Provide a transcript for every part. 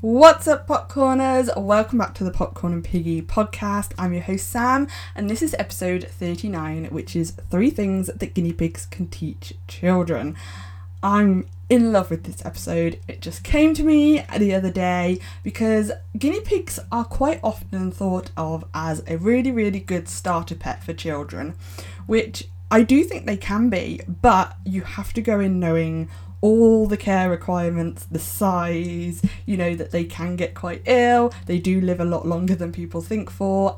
What's up, Popcorners? Welcome back to the Popcorn and Piggy podcast. I'm your host, Sam, and this is episode 39, which is 3 things that guinea pigs can teach children. I'm in love with this episode. It just came to me the other day because guinea pigs are quite often thought of as a really, really good starter pet for children, which I do think they can be, but you have to go in knowing all the care requirements, the size, you know, that they can get quite ill, they do live a lot longer than people think for,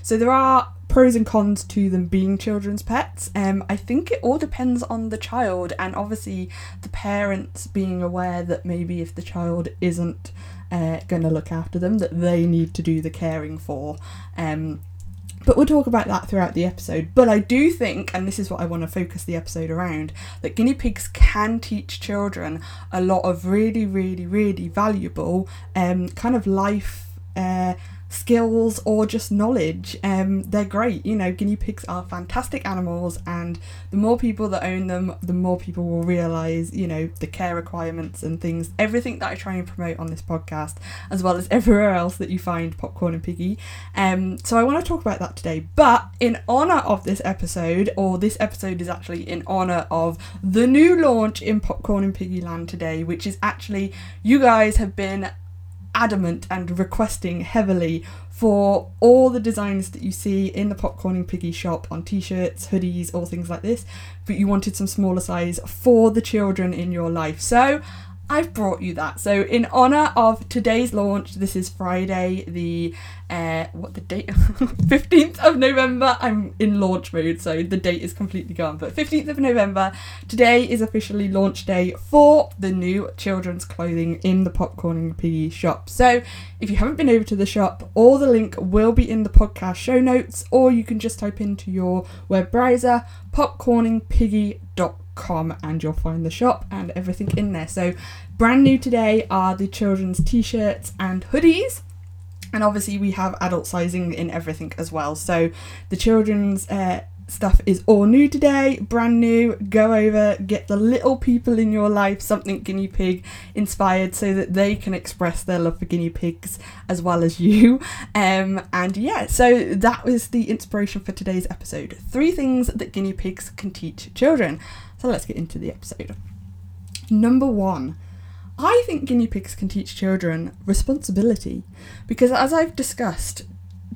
so there are pros and cons to them being children's pets. I think it all depends on the child and obviously the parents being aware that maybe if the child isn't going to look after them, that they need to do the caring for. But we'll talk about that throughout the episode. But I do think, and this is what I want to focus the episode around, that guinea pigs can teach children a lot of really, really, really valuable kind of life skills or just knowledge. They're great. You know, guinea pigs are fantastic animals, and the more people that own them, the more people will realise, you know, the care requirements and things, everything that I try and promote on this podcast, as well as everywhere else that you find Popcorn and Piggy. So I want to talk about that today, but in honour of this episode, or this episode is actually in honour of the new launch in Popcorn and Piggy land today, which is actually, you guys have been adamant and requesting heavily for all the designs that you see in the Popcorn and Piggy shop on t-shirts, hoodies, all things like this, but you wanted some smaller size for the children in your life. So I've brought you that. So in honour of today's launch, this is Friday the, what the date? 15th of November. I'm in launch mode, so the date is completely gone. But 15th of November, today is officially launch day for the new children's clothing in the Popcorn and Piggy shop. So if you haven't been over to the shop, all the link will be in the podcast show notes, or you can just type into your web browser, popcorningpiggy.com. And you'll find the shop and everything in there. So brand new today are the children's t-shirts and hoodies, and obviously we have adult sizing in everything as well. So the children's stuff is all new today, brand new. Go over, get the little people in your life something guinea pig inspired so that they can express their love for guinea pigs as well as you. And yeah, so that was the inspiration for today's episode. 3 things that guinea pigs can teach children. So let's get into the episode. Number 1. I think guinea pigs can teach children responsibility, because as I've discussed,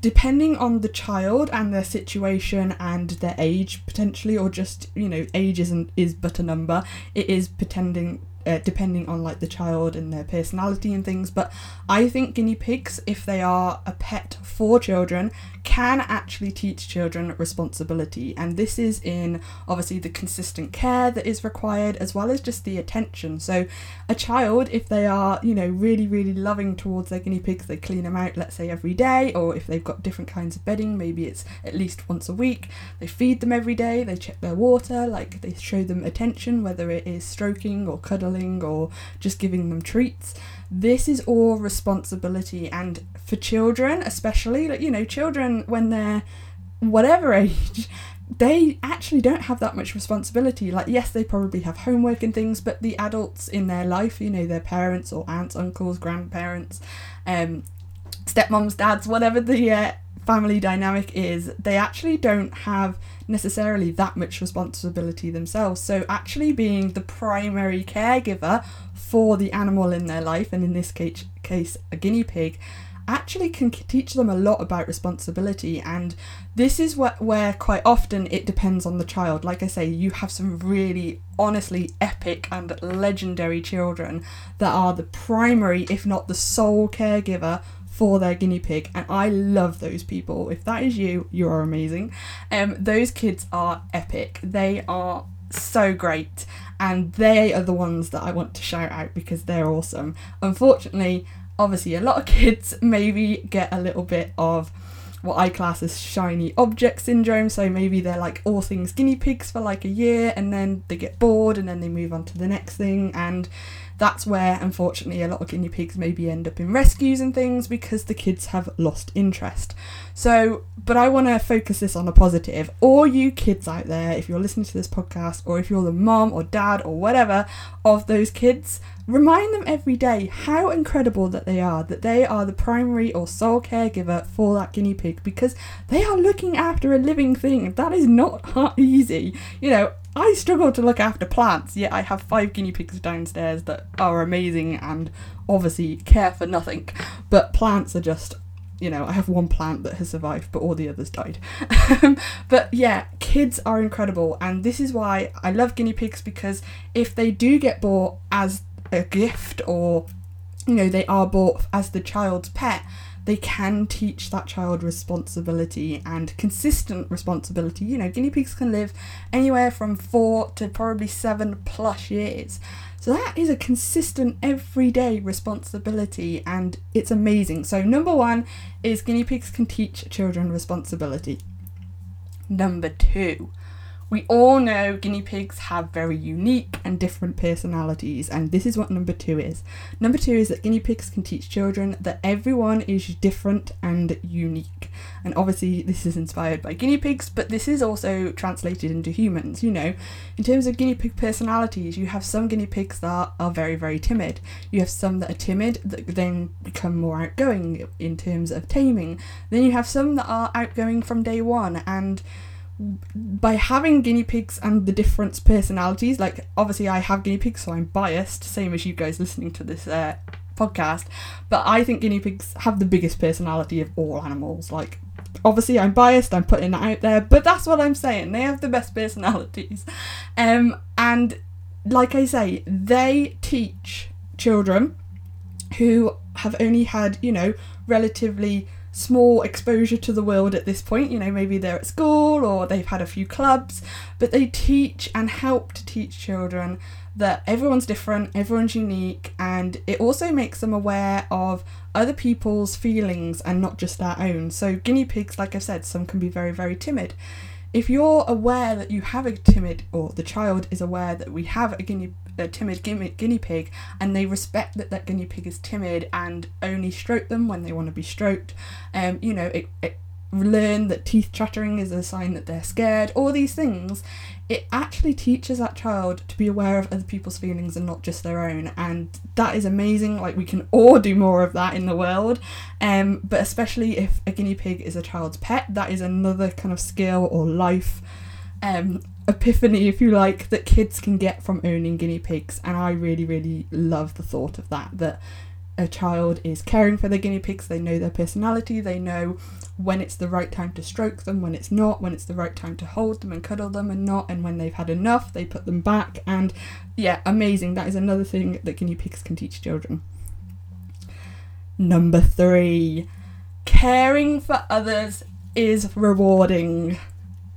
depending on the child and their situation and their age potentially, or just, you know, age is but a number. It is depending on like the child and their personality and things, but I think guinea pigs, if they are a pet for children, can actually teach children responsibility, and this is in obviously the consistent care that is required as well as just the attention. So a child, if they are, you know, really, really loving towards their guinea pigs, they clean them out, let's say every day, or if they've got different kinds of bedding, maybe it's at least once a week, they feed them every day, they check their water, like they show them attention, whether it is stroking or cuddling or just giving them treats. This is all responsibility, and for children especially, like, you know, children when they're whatever age, they actually don't have that much responsibility. Like, yes, they probably have homework and things, but the adults in their life, you know, their parents or aunts, uncles, grandparents, stepmoms, dads, whatever the family dynamic is, they actually don't have necessarily that much responsibility themselves. So actually being the primary caregiver for the animal in their life, and in this case a guinea pig, actually can teach them a lot about responsibility. And this is where quite often it depends on the child. Like I say, you have some really honestly epic and legendary children that are the primary, if not the sole caregiver for their guinea pig, and I love those people. If that is you, you are amazing. Those kids are epic. They are so great, and they are the ones that I want to shout out because they're awesome. Unfortunately, obviously a lot of kids maybe get a little bit of what I class as shiny object syndrome. So maybe they're like all things guinea pigs for like a year, and then they get bored, and then they move on to the next thing, and that's where, unfortunately, a lot of guinea pigs maybe end up in rescues and things because the kids have lost interest. So, but I want to focus this on a positive. All you kids out there, if you're listening to this podcast, or if you're the mom or dad or whatever of those kids. Remind them every day how incredible that they are the primary or sole caregiver for that guinea pig, because they are looking after a living thing. That is not easy. You know, I struggle to look after plants, yet I have 5 guinea pigs downstairs that are amazing and obviously care for nothing. But plants are just, you know, I have one plant that has survived, but all the others died. But yeah, kids are incredible. And this is why I love guinea pigs, because if they do get bought as a gift, or you know, they are bought as the child's pet, they can teach that child responsibility and consistent responsibility. You know, guinea pigs can live anywhere from 4 to probably 7+ years. So that is a consistent everyday responsibility, and it's amazing. So number 1 is guinea pigs can teach children responsibility. Number 2, we all know guinea pigs have very unique and different personalities, and this is what number 2 is. Number 2 is that guinea pigs can teach children that everyone is different and unique. And obviously this is inspired by guinea pigs, but this is also translated into humans. You know, in terms of guinea pig personalities, you have some guinea pigs that are very, very timid. You have some that are timid that then become more outgoing in terms of taming. Then you have some that are outgoing from day one, and by having guinea pigs and the different personalities, like obviously I have guinea pigs, so I'm biased, same as you guys listening to this podcast, but I think guinea pigs have the biggest personality of all animals. Like, obviously I'm biased, I'm putting that out there, but that's what I'm saying. They have the best personalities. And like I say, they teach children who have only had, you know, relatively small exposure to the world at this point. You know, maybe they're at school or they've had a few clubs, but they teach and help to teach children that everyone's different, everyone's unique, and it also makes them aware of other people's feelings and not just their own. So guinea pigs, like I said, some can be very, very timid. If you're aware that you have a timid, or the child is aware that we have a timid guinea pig, and they respect that guinea pig is timid and only stroke them when they want to be stroked, you know, it learn that teeth chattering is a sign that they're scared, all these things, it actually teaches that child to be aware of other people's feelings and not just their own. And that is amazing. Like, we can all do more of that in the world, but especially if a guinea pig is a child's pet, that is another kind of skill or life epiphany, if you like, that kids can get from owning guinea pigs. And I really, really love the thought of that a child is caring for their guinea pigs. They know their personality, they know when it's the right time to stroke them, when it's not, when it's the right time to hold them and cuddle them and not, and when they've had enough, they put them back. And yeah, amazing. That is another thing that guinea pigs can teach children. Number 3, caring for others is rewarding.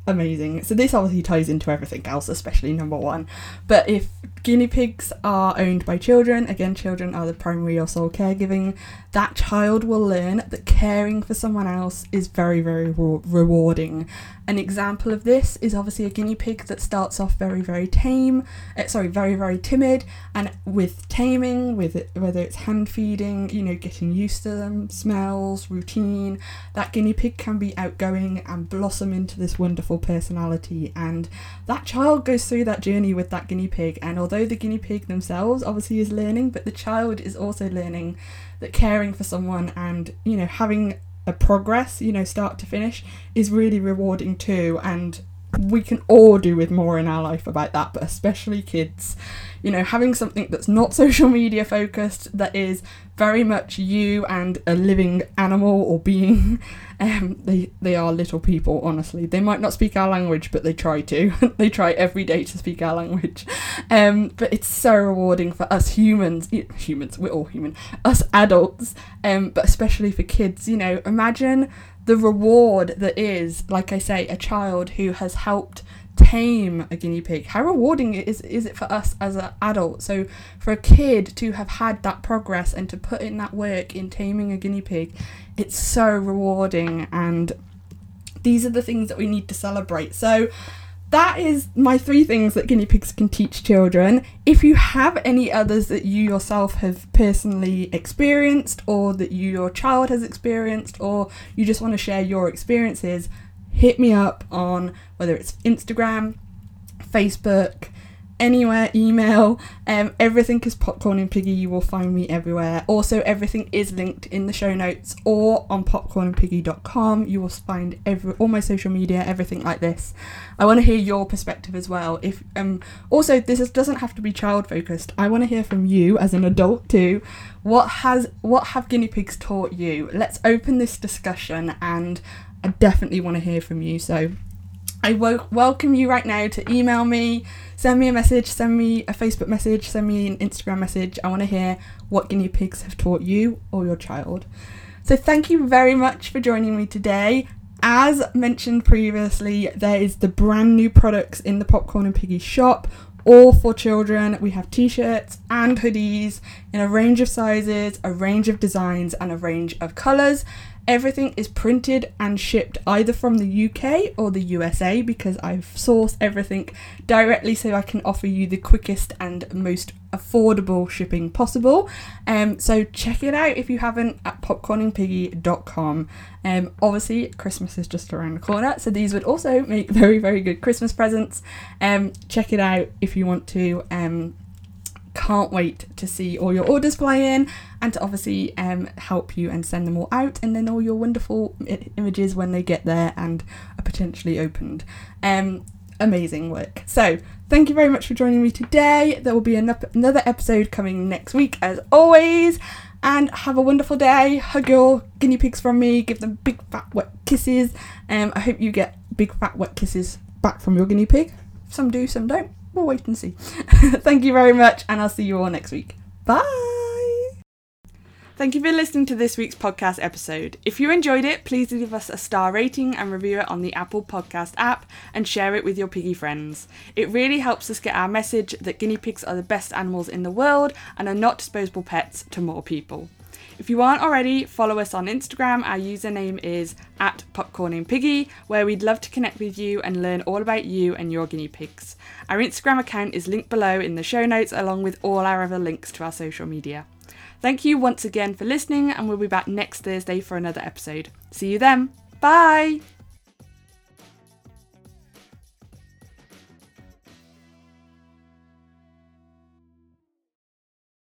Amazing. So this obviously ties into everything else, especially number 1. But if guinea pigs are owned by children, again, children are the primary or sole caregiving, that child will learn that caring for someone else is very, very rewarding. An example of this is obviously a guinea pig that starts off very, very very, very timid, and with taming, whether it's hand feeding, you know, getting used to them, smells, routine, that guinea pig can be outgoing and blossom into this wonderful personality. And that child goes through that journey with that guinea pig, and although the guinea pig themselves obviously is learning, but the child is also learning that caring for someone and, you know, having a progress, you know, start to finish, is really rewarding too. And we can all do with more in our life about that, but especially kids, you know, having something that's not social media focused, that is very much you and a living animal or being. They are little people, honestly. They might not speak our language, but they try to. They try every day to speak our language. But it's so rewarding for us humans, we're all human, us adults, but especially for kids. You know, imagine the reward that is, like I say, a child who has helped tame a guinea pig. How rewarding is it for us as an adult? So for a kid to have had that progress and to put in that work in taming a guinea pig, it's so rewarding. And these are the things that we need to celebrate. So that is my 3 things that guinea pigs can teach children. If you have any others that you yourself have personally experienced, or that your child has experienced, or you just want to share your experiences, hit me up on whether it's Instagram, Facebook, anywhere, email, everything is Popcorn and Piggy. You will find me everywhere. Also, everything is linked in the show notes or on popcornandpiggy.com. You will find all my social media, everything like this. I want to hear your perspective as well. If also, doesn't have to be child focused. I want to hear from you as an adult too. What have guinea pigs taught you? Let's open this discussion, and I definitely want to hear from you. So I welcome you right now to email me, send me a message, send me a Facebook message, send me an Instagram message. I want to hear what guinea pigs have taught you or your child. So thank you very much for joining me today. As mentioned previously, there is the brand new products in the Popcorn and Piggy shop, all for children. We have t-shirts and hoodies in a range of sizes, a range of designs, and a range of colours. Everything is printed and shipped either from the UK or the USA, because I source everything directly so I can offer you the quickest and most affordable shipping possible. So check it out if you haven't at popcornandpiggy.com. Obviously, Christmas is just around the corner, so these would also make very, very good Christmas presents. Check it out if you want to. Can't wait to see all your orders fly in, and to obviously help you and send them all out, and then all your wonderful images when they get there and are potentially opened. Amazing work. So thank you very much for joining me today. There will be another episode coming next week as always, and have a wonderful day. Hug your guinea pigs from me, give them big fat wet kisses. I hope you get big fat wet kisses back from your guinea pig. Some do, some don't. We'll wait and see. Thank you very much, and I'll see you all next week. Bye. Thank you for listening to this week's podcast episode. If you enjoyed it, please leave us a star rating and review it on the Apple Podcast app, and share it with your piggy friends. It really helps us get our message that guinea pigs are the best animals in the world and are not disposable pets to more people. If you aren't already, follow us on Instagram. Our username is @popcornandpiggy, where we'd love to connect with you and learn all about you and your guinea pigs. Our Instagram account is linked below in the show notes, along with all our other links to our social media. Thank you once again for listening, and we'll be back next Thursday for another episode. See you then. Bye!